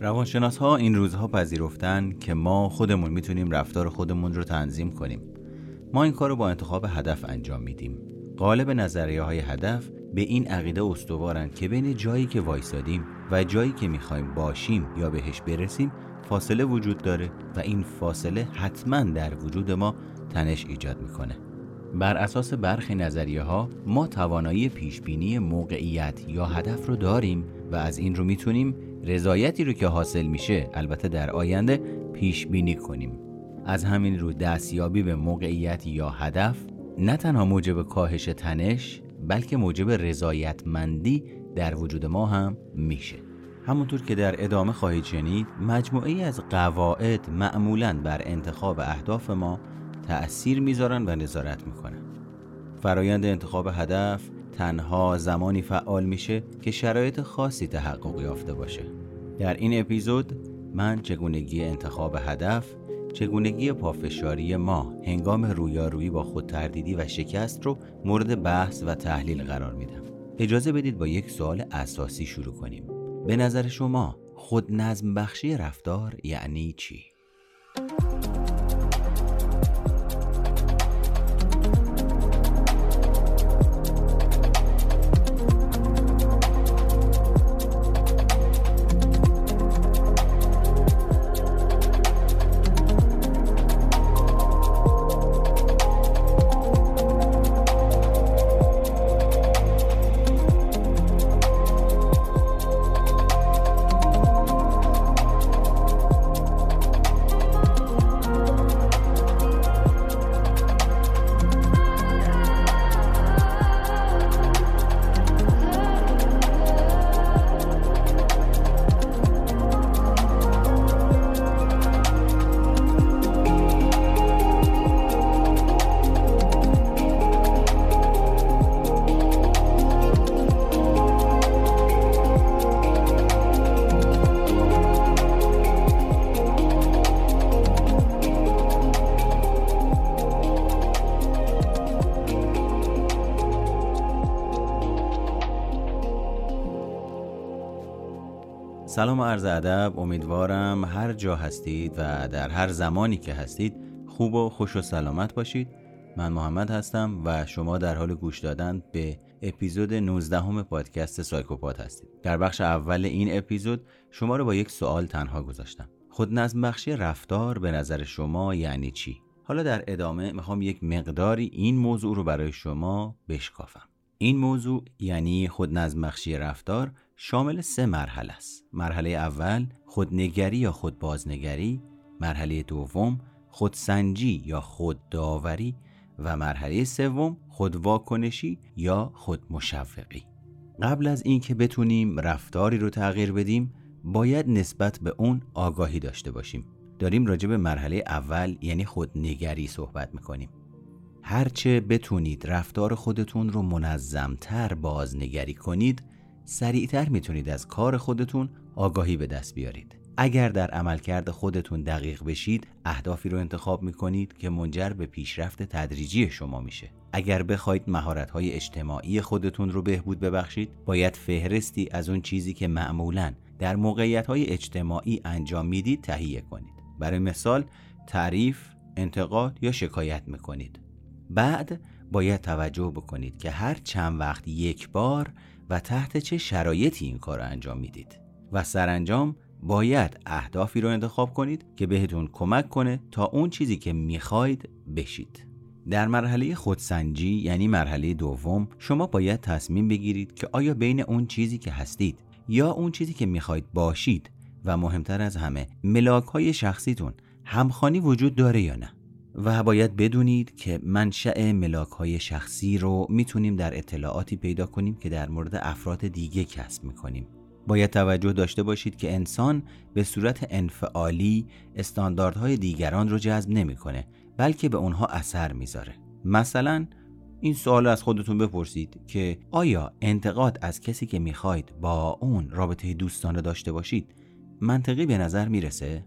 روانشناس‌ها این روزها پذیرفتن که ما خودمون میتونیم رفتار خودمون رو تنظیم کنیم. ما این کار رو با انتخاب هدف انجام میدیم. غالب نظریه‌های هدف به این عقیده استوارن که بین جایی که وایسادیم و جایی که میخوایم باشیم یا بهش برسیم فاصله وجود داره و این فاصله حتما در وجود ما تنش ایجاد میکنه. بر اساس برخی نظریه‌ها ما توانایی پیشبینی موقعیت یا هدف رو داریم و از این رو میتونیم رضایتی رو که حاصل میشه البته در آینده پیش بینی کنیم. از همین رو دستیابی به موقعیت یا هدف نه تنها موجب کاهش تنش بلکه موجب رضایتمندی در وجود ما هم میشه. همونطور که در ادامه خواهید شنید مجموعه‌ای از قواعد معمولاً بر انتخاب اهداف ما تأثیر میذارن و نظارت میکنن. فرایند انتخاب هدف تنها زمانی فعال میشه که شرایط خاصی تحقق یافته باشه. در این اپیزود من چگونگی انتخاب هدف، چگونگی پافشاری ما هنگام رویارویی با خودتردیدی و شکست رو مورد بحث و تحلیل قرار میدم. اجازه بدید با یک سوال اساسی شروع کنیم. به نظر شما خود نظم بخشی رفتار یعنی چی؟ سلام و عرض ادب، امیدوارم هر جا هستید و در هر زمانی که هستید خوب و خوش و سلامت باشید. من محمد هستم و شما در حال گوش دادن به اپیزود 19 پادکست سایکوپات هستید. در بخش اول این اپیزود شما رو با یک سوال تنها گذاشتم. خودنظم بخشی رفتار به نظر شما یعنی چی؟ حالا در ادامه میخوام یک مقداری این موضوع رو برای شما بشکافم. این موضوع یعنی خودنظم بخشی رفتار شامل 3 مرحله است. مرحله اول خودنگری یا خودبازنگری، مرحله دوم خودسنجی یا خودداوری و مرحله سوم خودواکنشی یا خودمشوقی. قبل از اینکه بتونیم رفتاری رو تغییر بدیم، باید نسبت به اون آگاهی داشته باشیم. داریم راجع به مرحله اول یعنی خودنگری صحبت می‌کنیم. هرچه بتونید رفتار خودتون رو منظم‌تر بازنگری کنید، سریعتر میتونید از کار خودتون آگاهی به دست بیارید. اگر در عملکرد خودتون دقیق بشید، اهدافی رو انتخاب میکنید که منجر به پیشرفت تدریجی شما میشه. اگر بخواید مهارت‌های اجتماعی خودتون رو بهبود ببخشید، باید فهرستی از اون چیزی که معمولاً در موقعیت‌های اجتماعی انجام میدید تهیه کنید. برای مثال، تعریف، انتقاد یا شکایت میکنید. بعد باید توجه بکنید که هر چند وقت یک بار و تحت چه شرایطی این کار رو انجام میدید و سرانجام باید اهدافی رو انتخاب کنید که بهتون کمک کنه تا اون چیزی که میخواید بشید. در مرحله خودسنجی یعنی مرحله دوم شما باید تصمیم بگیرید که آیا بین اون چیزی که هستید یا اون چیزی که میخواید باشید و مهمتر از همه ملاک‌های شخصیتون همخوانی وجود داره یا نه. و باید بدونید که منشأ ملاک‌های شخصی رو میتونیم در اطلاعاتی پیدا کنیم که در مورد افراد دیگه کسب میکنیم. باید توجه داشته باشید که انسان به صورت انفعالی استانداردهای دیگران رو جذب نمیکنه بلکه به اونها اثر میذاره. مثلا این سوال از خودتون بپرسید که آیا انتقاد از کسی که میخواید با اون رابطه دوستانه داشته باشید منطقی به نظر میرسه؟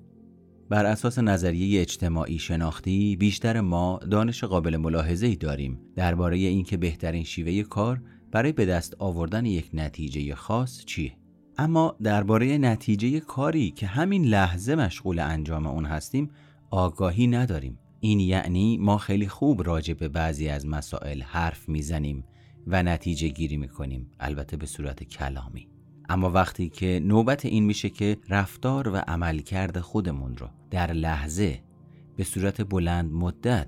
بر اساس نظریه اجتماعی شناختی بیشتر ما دانش قابل ملاحظه‌ای داریم درباره اینکه بهترین شیوه کار برای به دست آوردن یک نتیجه خاص چیه. اما درباره نتیجه کاری که همین لحظه مشغول انجام اون هستیم آگاهی نداریم. این یعنی ما خیلی خوب راجع به بعضی از مسائل حرف میزنیم و نتیجه گیری میکنیم، البته به صورت کلامی. اما وقتی که نوبت این میشه که رفتار و عملکرد خودمون رو در لحظه به صورت بلند مدت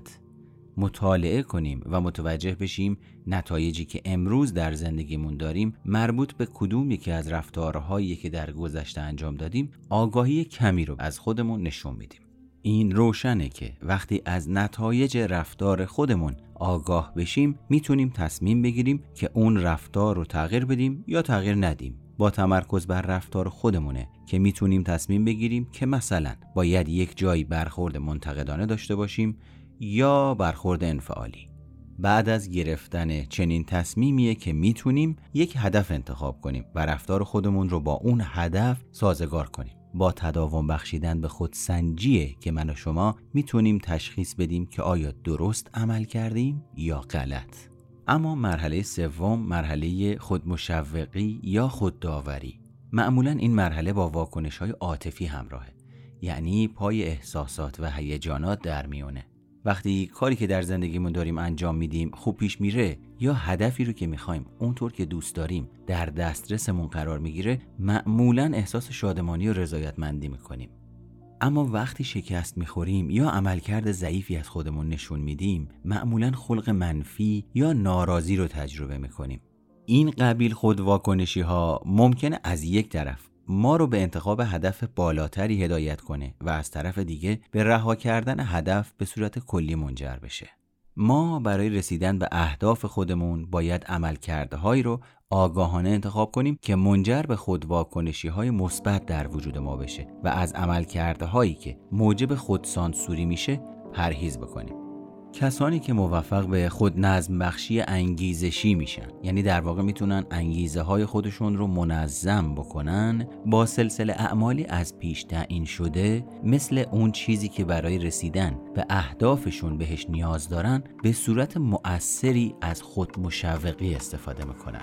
مطالعه کنیم و متوجه بشیم نتایجی که امروز در زندگیمون داریم مربوط به کدوم یکی از رفتارهایی که در گذشته انجام دادیم، آگاهی کمی رو از خودمون نشون میدیم. این روشنه که وقتی از نتایج رفتار خودمون آگاه بشیم میتونیم تصمیم بگیریم که اون رفتار رو تغییر بدیم یا تغییر ندیم. با تمرکز بر رفتار خودمونه که میتونیم تصمیم بگیریم که مثلا باید یک جایی برخورد منتقدانه داشته باشیم یا برخورد انفعالی. بعد از گرفتن چنین تصمیمیه که میتونیم یک هدف انتخاب کنیم و رفتار خودمون رو با اون هدف سازگار کنیم. با تداوم بخشیدن به خودسنجیه که من و شما میتونیم تشخیص بدیم که آیا درست عمل کردیم یا غلط. اما مرحله سوم، مرحله خودمشوقی یا خودداوری. معمولا این مرحله با واکنش‌های عاطفی همراهه، یعنی پای احساسات و هیجانات در میونه. وقتی کاری که در زندگیمون داریم انجام میدیم خوب پیش میره یا هدفی رو که میخوایم اونطور که دوست داریم در دسترسمون قرار میگیره، معمولا احساس شادمانی و رضایتمندی میکنیم. اما وقتی شکست میخوریم یا عملکرد ضعیفی از خودمون نشون میدیم، معمولا خلق منفی یا ناراضی رو تجربه میکنیم. این قبیل خود واکنشی ها ممکنه از یک طرف ما رو به انتخاب هدف بالاتری هدایت کنه و از طرف دیگه به رها کردن هدف به صورت کلی منجر بشه. ما برای رسیدن به اهداف خودمون باید عملکردهایی رو آگاهانه انتخاب کنیم که منجر به خودواکنشی‌های مثبت در وجود ما بشه و از عملکردهایی که موجب خودسانسوری میشه پرهیز بکنیم. کسانی که موفق به خودنظم بخشی انگیزشی میشن، یعنی در واقع میتونن انگیزه های خودشون رو منظم بکنن با سلسله اعمالی از پیش تعیین شده، مثل اون چیزی که برای رسیدن به اهدافشون بهش نیاز دارن، به صورت مؤثری از خودمشوقی استفاده میکنن.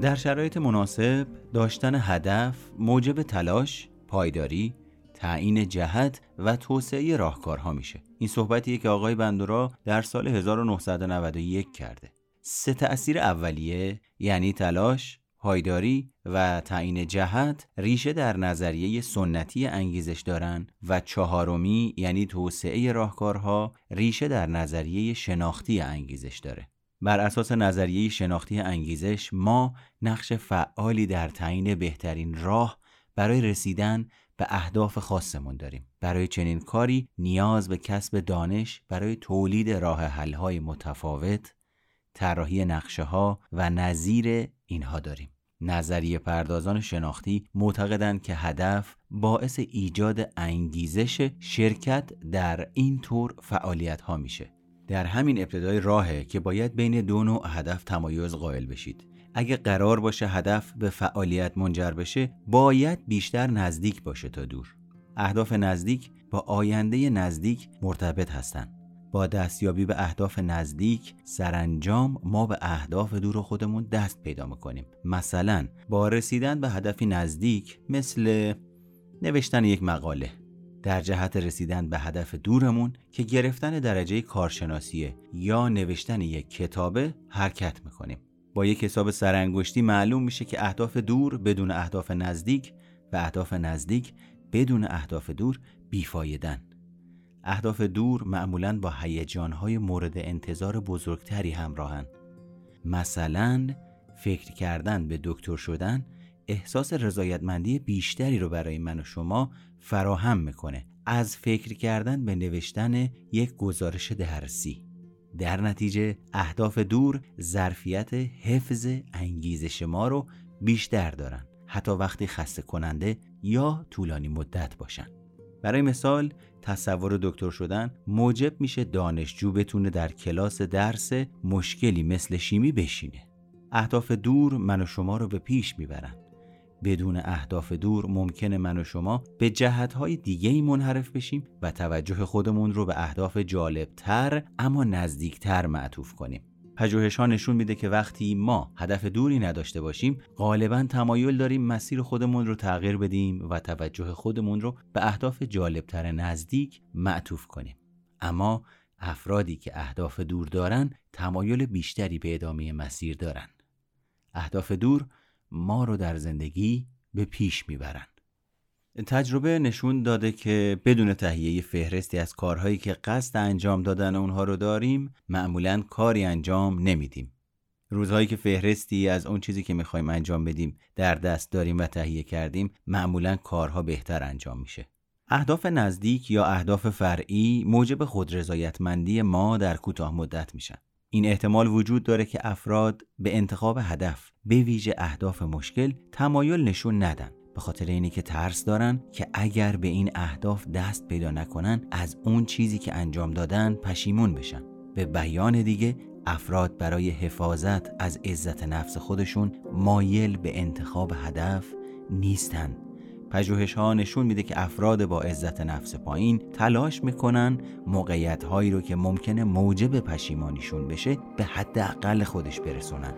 در شرایط مناسب داشتن هدف موجب تلاش، پایداری، تعیین جهت و توسعه راهکارها میشه. این صحبتیه که آقای بندورا در سال 1991 کرده. سه تأثیر اولیه، یعنی تلاش، پایداری و تعیین جهت، ریشه در نظریه سنتی انگیزش دارن و چهارمی، یعنی توسعه راهکارها، ریشه در نظریه شناختی انگیزش داره. بر اساس نظریه شناختی انگیزش ما نقش فعالی در تعیین بهترین راه برای رسیدن به اهداف خاصمون داریم. برای چنین کاری نیاز به کسب دانش برای تولید راه حل‌های متفاوت، طراحی نقشه‌ها و نظیر اینها داریم. نظریه پردازان شناختی معتقدند که هدف باعث ایجاد انگیزش شرکت در این طور فعالیت‌ها میشه. در همین ابتدای راهه که باید بین دو نوع هدف تمایز قائل بشید. اگه قرار باشه هدف به فعالیت منجر بشه، باید بیشتر نزدیک باشه تا دور. اهداف نزدیک با آینده نزدیک مرتبط هستن. با دستیابی به اهداف نزدیک، سرانجام ما به اهداف دور خودمون دست پیدا میکنیم. مثلا با رسیدن به هدفی نزدیک مثل نوشتن یک مقاله، در جهت رسیدن به هدف دورمون که گرفتن درجه کارشناسیه یا نوشتن یک کتابه حرکت میکنیم. با یک حساب سرانگشتی معلوم میشه که اهداف دور بدون اهداف نزدیک به اهداف نزدیک بدون اهداف دور بیفایدن. اهداف دور معمولاً با هیجان‌های مورد انتظار بزرگتری همراهن. مثلاً فکر کردن به دکتر شدن احساس رضایتمندی بیشتری رو برای من و شما فراهم میکنه از فکر کردن به نوشتن یک گزارش درسی. در نتیجه اهداف دور ظرفیت حفظ انگیزش ما رو بیشتر دارن، حتی وقتی خسته کننده یا طولانی مدت باشن. برای مثال تصور دکتر شدن موجب میشه دانشجو بتونه در کلاس درس مشکلی مثل شیمی بشینه. اهداف دور من و شما رو به پیش میبرن. بدون اهداف دور ممکنه من و شما به جهتهای دیگه‌ای منحرف بشیم و توجه خودمون رو به اهداف جالبتر اما نزدیکتر معطوف کنیم. پژوهش‌ها نشون میده که وقتی ما هدف دوری نداشته باشیم، غالباً تمایل داریم مسیر خودمون رو تغییر بدیم و توجه خودمون رو به اهداف جالبتر نزدیک معطوف کنیم. اما افرادی که اهداف دور دارن، تمایل بیشتری به ادامه مسیر دارن. اهداف دور ما رو در زندگی به پیش میبرن. تجربه نشون داده که بدون تهیه فهرستی از کارهایی که قصد انجام دادن اونها رو داریم، معمولاً کاری انجام نمیدیم. روزهایی که فهرستی از اون چیزی که میخوایم انجام بدیم در دست داریم و تهیه کردیم، معمولاً کارها بهتر انجام میشه. اهداف نزدیک یا اهداف فرعی موجب خودرضایتمندی ما در کوتاه مدت میشن. این احتمال وجود داره که افراد به انتخاب هدف، به ویژه اهداف مشکل، تمایل نشون ندن، به خاطر اینی که ترس دارن که اگر به این اهداف دست پیدا نکنن، از اون چیزی که انجام دادن پشیمون بشن. به بیان دیگه، افراد برای حفاظت از عزت نفس خودشون مایل به انتخاب هدف نیستن. پژوهش‌ها نشون میده که افراد با عزت نفس پایین تلاش میکنن موقعیت‌هایی رو که ممکنه موجب پشیمانیشون بشه به حداقل خودش برسونن.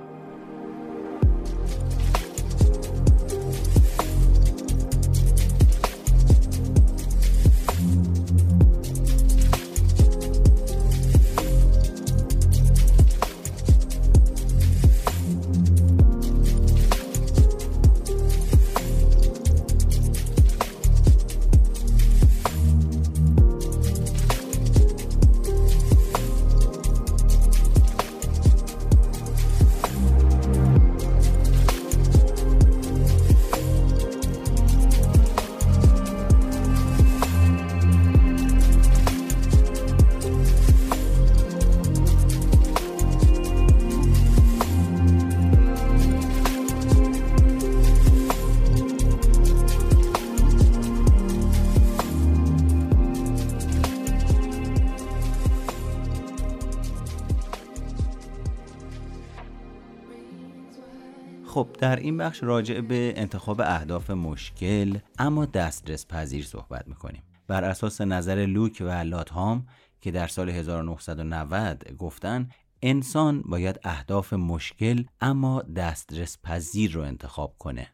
خب در این بخش راجع به انتخاب اهداف مشکل اما دسترس پذیر صحبت میکنیم. بر اساس نظر لوک و لاتهام که در سال 1990 گفتن انسان باید اهداف مشکل اما دسترس پذیر رو انتخاب کنه.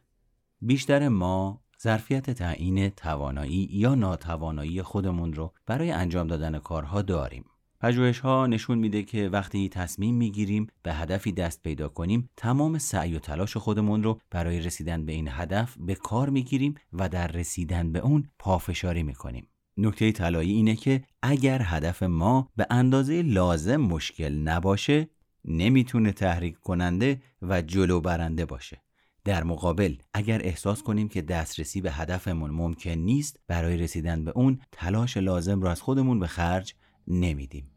بیشتر ما ظرفیت تعیین توانایی یا ناتوانایی خودمون رو برای انجام دادن کارها داریم. پژوهش‌ها نشون میده که وقتی تصمیم میگیریم به هدفی دست پیدا کنیم، تمام سعی و تلاش خودمون رو برای رسیدن به این هدف به کار میگیریم و در رسیدن به اون پافشاری میکنیم. نکته طلایی اینه که اگر هدف ما به اندازه لازم مشکل نباشه، نمیتونه تحریک کننده و جلو برنده باشه. در مقابل اگر احساس کنیم که دسترسی به هدفمون ممکن نیست، برای رسیدن به اون تلاش لازم رو از خودمون به خرج نمیدیم.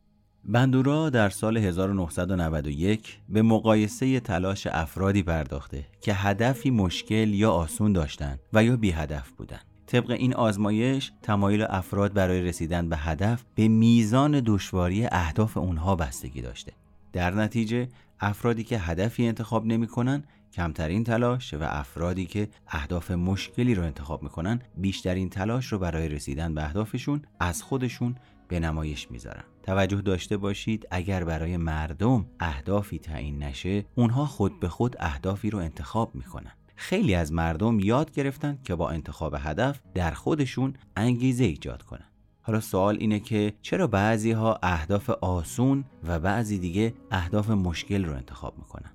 بندورا در سال 1991 به مقایسه تلاش افرادی پرداخته که هدفی مشکل یا آسون داشتن و یا بی هدف بودن. طبق این آزمایش تمایل افراد برای رسیدن به هدف به میزان دشواری اهداف اونها بستگی داشته. در نتیجه افرادی که هدفی انتخاب نمی‌کنن کمترین تلاش و افرادی که اهداف مشکلی رو انتخاب می‌کنن بیشترین تلاش رو برای رسیدن به اهدافشون از خودشون به نمایش میذارن. توجه داشته باشید اگر برای مردم اهدافی تعیین نشه، اونها خود به خود اهدافی رو انتخاب میکنن. خیلی از مردم یاد گرفتن که با انتخاب هدف در خودشون انگیزه ایجاد کنن. حالا سوال اینه که چرا بعضی ها اهداف آسون و بعضی دیگه اهداف مشکل رو انتخاب میکنن؟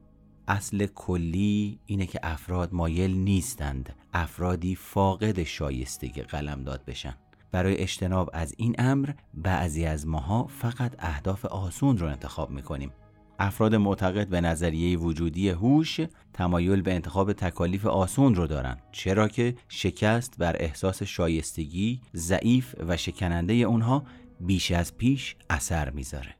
اصل کلی اینه که افراد مایل نیستند افرادی فاقد شایستگی قلمداد بشن. برای اجتناب از این امر بعضی از ماها فقط اهداف آسون رو انتخاب میکنیم. افراد معتقد به نظریه وجودی هوش تمایل به انتخاب تکالیف آسون رو دارن، چرا که شکست بر احساس شایستگی ضعیف و شکننده اونها بیش از پیش اثر میذاره.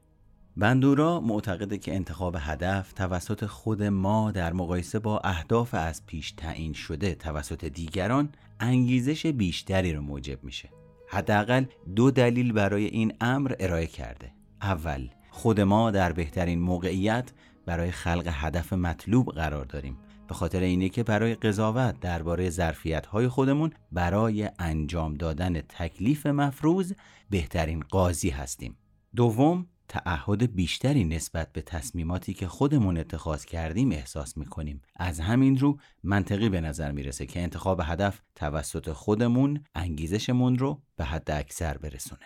بندورا معتقده که انتخاب هدف توسط خود ما در مقایسه با اهداف از پیش تعیین شده توسط دیگران انگیزش بیشتری رو موجب میشه. حداقل 2 دلیل برای این امر ارائه کرده. اول، خود ما در بهترین موقعیت برای خلق هدف مطلوب قرار داریم، به خاطر اینه که برای قضاوت درباره ظرفیت‌های خودمون برای انجام دادن تکلیف مفروض بهترین قاضی هستیم. دوم، تعهد بیشتری نسبت به تصمیماتی که خودمون اتخاذ کردیم احساس می‌کنیم. از همین رو منطقی به نظر میرسه که انتخاب هدف توسط خودمون انگیزشمون رو به حد اکثر برسونه.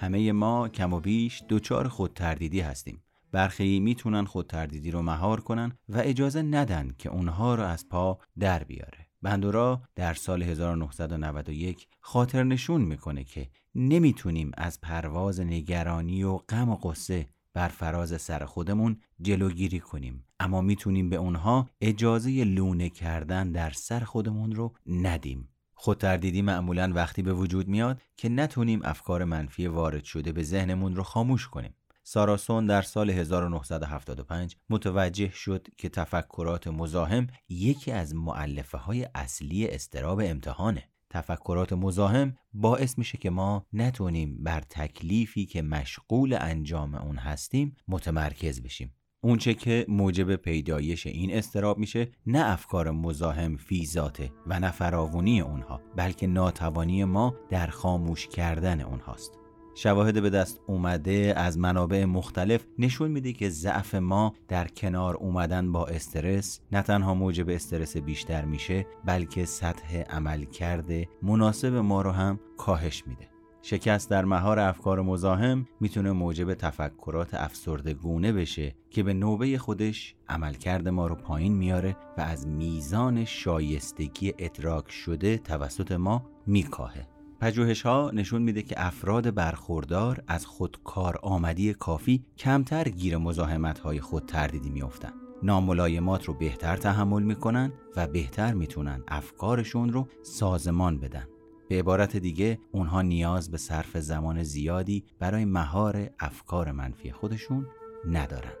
همه ما کم و بیش دوچار خودتردیدی هستیم. برخی میتونن خودتردیدی رو مهار کنن و اجازه ندن که اونها رو از پا در بیاره. بندورا در سال 1991 خاطر نشون میکنه که نمیتونیم از پرواز نگرانی و غم و غصه بر فراز سر خودمون جلوگیری کنیم، اما میتونیم به اونها اجازه لونه کردن در سر خودمون رو ندیم. خودتردیدی معمولاً وقتی به وجود میاد که نتونیم افکار منفی وارد شده به ذهنمون رو خاموش کنیم. ساراسون در سال 1975 متوجه شد که تفکرات مزاحم یکی از مؤلفه‌های اصلی اضطراب امتحانه. تفکرات مزاحم باعث میشه که ما نتونیم بر تکلیفی که مشغول انجام اون هستیم متمرکز بشیم. اونچه که موجب پیدایش این اضطراب میشه نه افکار مزاحم فی ذاته و نه فراوانی اونها، بلکه ناتوانی ما در خاموش کردن اونهاست. شواهد به دست اومده از منابع مختلف نشون میده که ضعف ما در کنار اومدن با استرس نه تنها موجب استرس بیشتر میشه، بلکه سطح عملکرد مناسب ما رو هم کاهش میده. شکست در مهار افکار مزاحم میتونه موجب تفکرات افسردگونه بشه که به نوبه خودش عملکرد ما رو پایین میاره و از میزان شایستگی ادراک شده توسط ما میکاهه. پژوهش‌ها نشون میده که افراد برخوردار از خودکار آمدی کافی کمتر گیر مزاحمت‌های خود تردیدی میافتن. ناملایمات رو بهتر تحمل میکنن و بهتر میتونن افکارشون رو سازمان بدن. به عبارت دیگه اونها نیاز به صرف زمان زیادی برای مهار افکار منفی خودشون ندارن.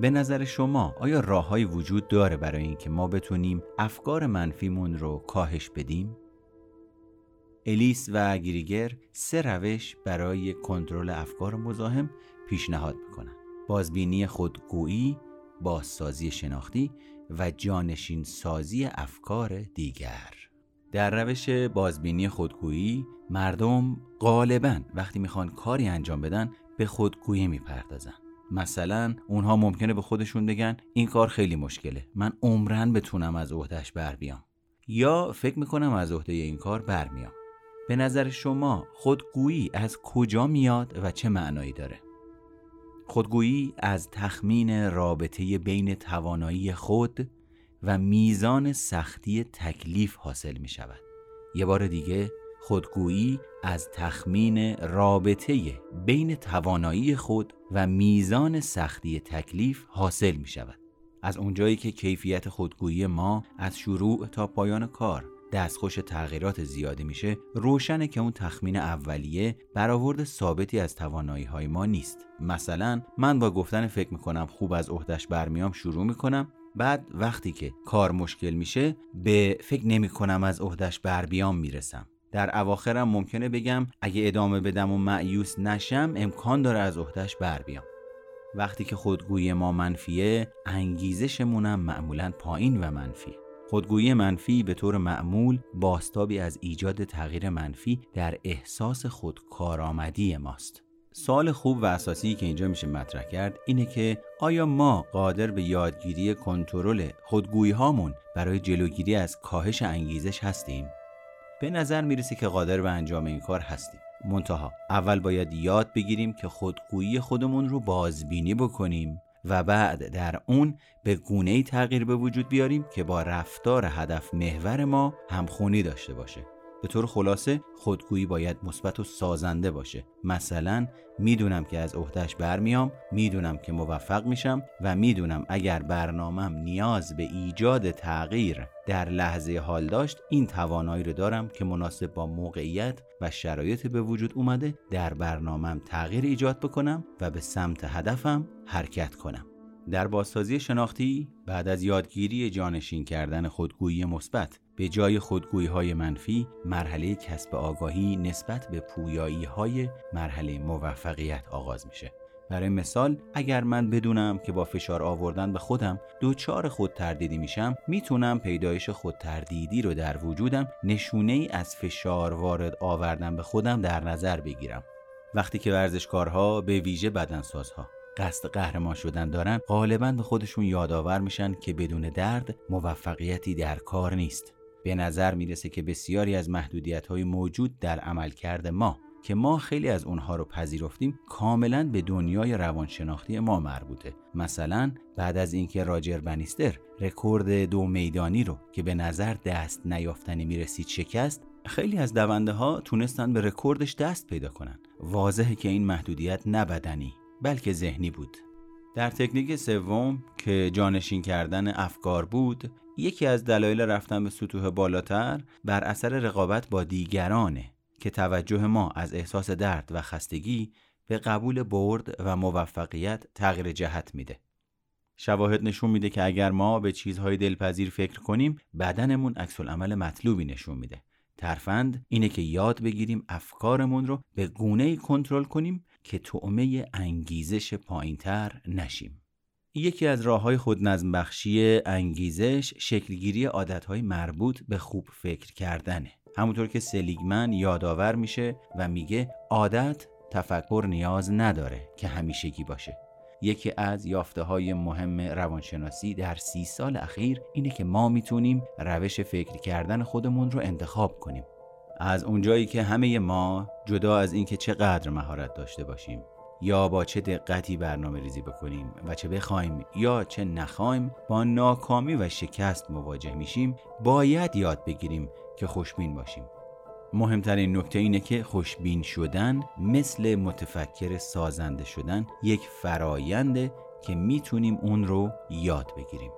به نظر شما آیا راه‌های وجود داره برای اینکه ما بتونیم افکار منفیمون رو کاهش بدیم؟ الیس و گریگر 3 روش برای کنترل افکار مزاحم پیشنهاد میکنن: بازبینی خودگویی، بازسازی شناختی و جانشین سازی افکار دیگر. در روش بازبینی خودگویی مردم غالباً وقتی میخوان کاری انجام بدن به خودگویی میپردازن. مثلا اونها ممکنه به خودشون بگن این کار خیلی مشکله، من عمرن بتونم از عهدهش بر بیام، یا فکر میکنم از عهده این کار بر میام. به نظر شما خودگویی از کجا میاد و چه معنایی داره؟ خودگویی از تخمین رابطه بین توانایی خود و میزان سختی تکلیف حاصل می شود. یه بار دیگه، خودگویی از تخمین رابطه بین توانایی خود و میزان سختی تکلیف حاصل می شود. از اونجایی که کیفیت خودگویی ما از شروع تا پایان کار دستخوش تغییرات زیادی میشه، روشنه که اون تخمین اولیه برآورد ثابتی از توانایی‌های ما نیست. مثلا من با گفتن فکر میکنم خوب از عهده‌اش برمیام شروع میکنم، بعد وقتی که کار مشکل میشه به فکر نمیکنم از عهده‌اش برمیام میرسم. در اواخرم ممکنه بگم اگه ادامه بدم و مایوس نشم امکان داره از عهده‌اش برمیام. وقتی که خودگویی ما منفیه، انگیزشمونم معمولاً پایین و منفیه. خودگویی منفی به طور معمول بازتابی از ایجاد تغییر منفی در احساس خودکارآمدی ماست. سوال خوب و اساسی که اینجا میشه مطرح کرد اینه که آیا ما قادر به یادگیری کنترل خودگویی‌هامون برای جلوگیری از کاهش انگیزش هستیم؟ به نظر میرسه که قادر به انجام این کار هستیم. منتها اول باید یاد بگیریم که خودگویی خودمون رو بازبینی بکنیم و بعد در اون به گونه‌ای تغییر به وجود بیاریم که با رفتار هدف محور ما همخوانی داشته باشه. به طور خلاصه خودگویی باید مثبت و سازنده باشه. مثلا میدونم که از عهده‌اش برمیام، میدونم که موفق میشم و میدونم اگر برنامه‌ام نیاز به ایجاد تغییر در لحظه حال داشت، این توانایی رو دارم که مناسب با موقعیت و شرایط به وجود اومده در برنامه‌ام تغییر ایجاد بکنم و به سمت هدفم حرکت کنم. در بازسازی شناختی، بعد از یادگیری جانشین کردن خودگویی مثبت به جای خودگویی‌های منفی، مرحله کسب آگاهی نسبت به پویایی‌های مرحله موفقیت آغاز میشه. برای مثال، اگر من بدونم که با فشار آوردن به خودم دوچار خودتردیدی میشم، میتونم پیدایش خودتردیدی رو در وجودم نشونه‌ای از فشار وارد آوردن به خودم در نظر بگیرم. وقتی که ورزشکارها، به ویژه بدنسازها، قصد قهرمان شدن دارن، غالباً به خودشون یادآور میشن که بدون درد موفقیتی در کار نیست. به نظر میرسه که بسیاری از محدودیت‌های موجود در عملکرد ما که ما خیلی از اونها رو پذیرفتیم کاملاً به دنیای روانشناختی ما مربوطه. مثلا بعد از اینکه راجر بنیستر رکورد 2 میدانی رو که به نظر دست نیافتنی میرسید شکست، خیلی از دونده ها تونستن به رکوردش دست پیدا کنن. واضحه که این محدودیت نه بدنی بلکه ذهنی بود. در تکنیک سوم که جانشین کردن افکار بود، یکی از دلایل رفتن به سطوح بالاتر بر اثر رقابت با دیگرانه که توجه ما از احساس درد و خستگی به قبول برد و موفقیت تغییر جهت میده. شواهد نشون میده که اگر ما به چیزهای دلپذیر فکر کنیم، بدنمون عکس العمل مطلوبی نشون میده. ترفند اینه که یاد بگیریم افکارمون رو به گونه‌ای کنترل کنیم که طعمه انگیزش پایین‌تر نشیم. یکی از راه‌های خودنظم بخشی انگیزش، شکلگیری عادت‌های مربوط به خوب فکر کردنه. همونطور که سلیگمن یادآور میشه و میگه عادت تفکر نیاز نداره که همیشگی باشه. یکی از یافته‌های مهم روانشناسی در 30 سال اخیر اینه که ما میتونیم روش فکر کردن خودمون رو انتخاب کنیم. از اونجایی که همه ما، جدا از اینکه چقدر مهارت داشته باشیم یا با چه دقتی برنامه ریزی بکنیم و چه بخوایم یا چه نخوایم، با ناکامی و شکست مواجه میشیم، باید یاد بگیریم که خوشبین باشیم. مهمترین نکته اینه که خوشبین شدن، مثل متفکر سازنده شدن، یک فراینده که میتونیم اون رو یاد بگیریم.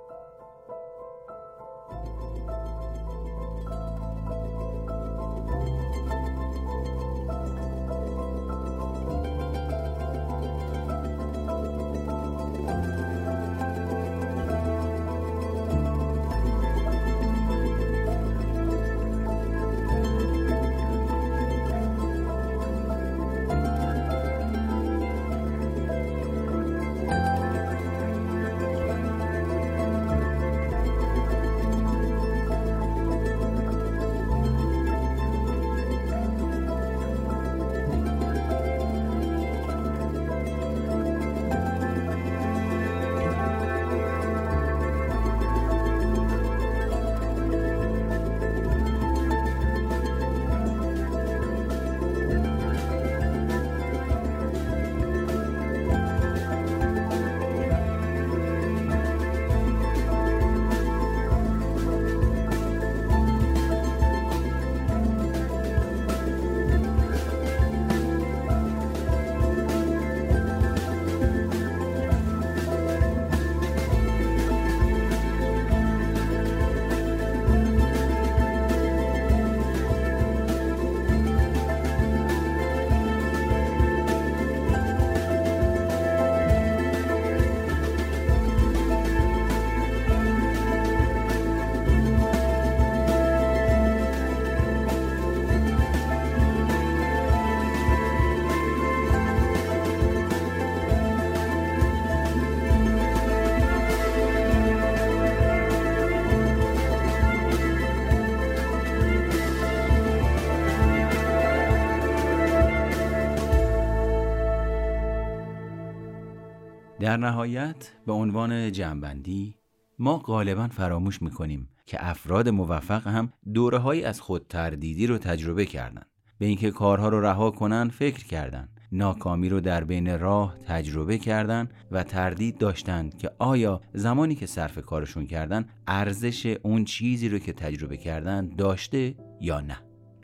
در نهایت به عنوان جمع‌بندی ما غالباً فراموش می‌کنیم که افراد موفق هم دوره‌هایی از خودتردیدی رو تجربه کردن، به اینکه کارها رو رها کنن فکر کردن، ناکامی رو در بین راه تجربه کردن و تردید داشتند که آیا زمانی که صرف کارشون کردن ارزش اون چیزی رو که تجربه کردن داشته یا نه.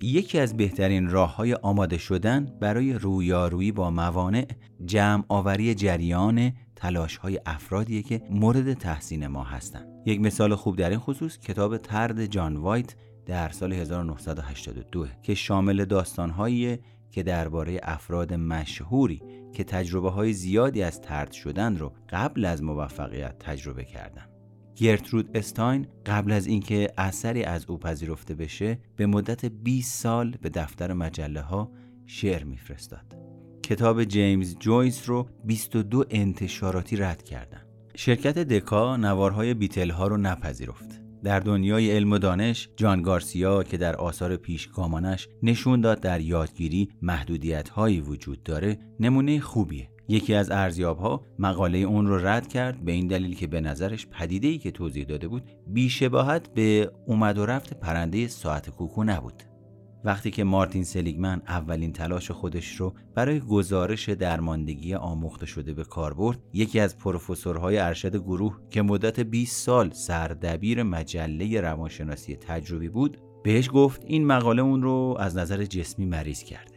یکی از بهترین راه‌های آماده شدن برای رویارویی با موانع، جمع آوری جریان تلاش‌های افرادیه که مورد تحسین ما هستند. یک مثال خوب در این خصوص کتاب طرد جان وایت در سال 1982 که شامل داستان‌هایی که درباره افراد مشهوری که تجربه‌های زیادی از طرد شدن رو قبل از موفقیت تجربه کردن. گرترود استاین قبل از اینکه اثری از او پذیرفته بشه به مدت 20 سال به دفتر مجله‌ها شعر میفرستاد. کتاب جیمز جویس رو 22 انتشاراتی رد کردن. شرکت دکا نوارهای بیتل ها رو نپذیرفت. در دنیای علم و دانش، جان گارسیا که در آثار پیشگامانش نشون داد در یادگیری محدودیت‌هایی وجود داره، نمونه خوبیه. یکی از ارزیاب‌ها مقاله اون رو رد کرد به این دلیل که به نظرش پدیده‌ای که توضیح داده بود بی‌شباهت به اومد و رفت پرنده ساعت کوکو نبود. وقتی که مارتین سلیگمن اولین تلاش خودش رو برای گزارش درماندگی آموخته شده به کار برد، یکی از پروفسورهای ارشد گروه که مدت 20 سال سردبیر مجله روانشناسی تجربی بود، بهش گفت این مقاله اون رو از نظر جسمی مریض کرده.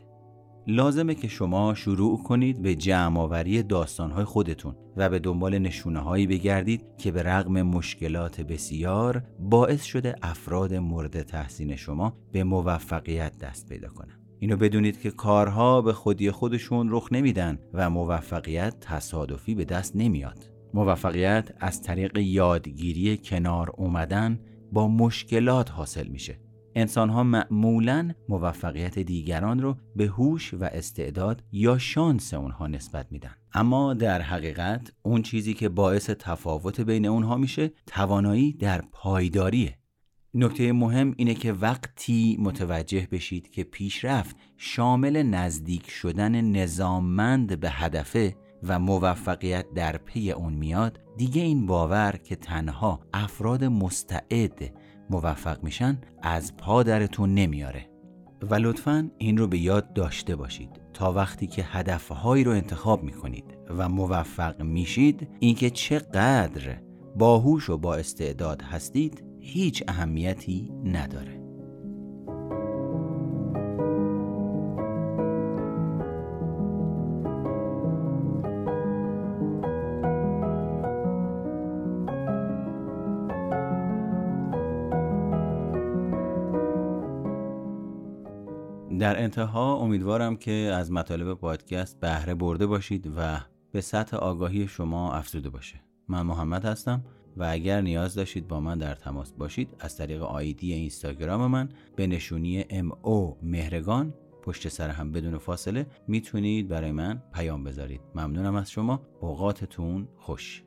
لازمه که شما شروع کنید به جمع‌آوری داستان‌های خودتون و به دنبال نشونه‌هایی بگردید که به رغم مشکلات بسیار باعث شده افراد مورد تحسین شما به موفقیت دست پیدا کنند. اینو بدونید که کارها به خودی خودشون رخ نمیدن و موفقیت تصادفی به دست نمیاد. موفقیت از طریق یادگیری کنار اومدن با مشکلات حاصل میشه. انسان‌ها معمولاً موفقیت دیگران رو به هوش و استعداد یا شانس اونها نسبت میدن، اما در حقیقت اون چیزی که باعث تفاوت بین اونها میشه توانایی در پایداریه. نکته مهم اینه که وقتی متوجه بشید که پیشرفت شامل نزدیک شدن نظاممند به هدفه و موفقیت در پی اون میاد، دیگه این باور که تنها افراد مستعد موفق میشن از پا درتون نمیاره. و لطفاً این رو به یاد داشته باشید، تا وقتی که هدفهایی رو انتخاب میکنید و موفق میشید، اینکه چقدر باهوش و با استعداد هستید هیچ اهمیتی نداره. در انتها امیدوارم که از مطالب پادکست بهره برده باشید و به سطح آگاهی شما افزوده باشه. من محمد هستم و اگر نیاز داشتید با من در تماس باشید از طریق آیدی اینستاگرام من به نشونی MO مهرگان پشت سر هم بدون فاصله میتونید برای من پیام بذارید. ممنونم از شما. اوقاتتون خوش.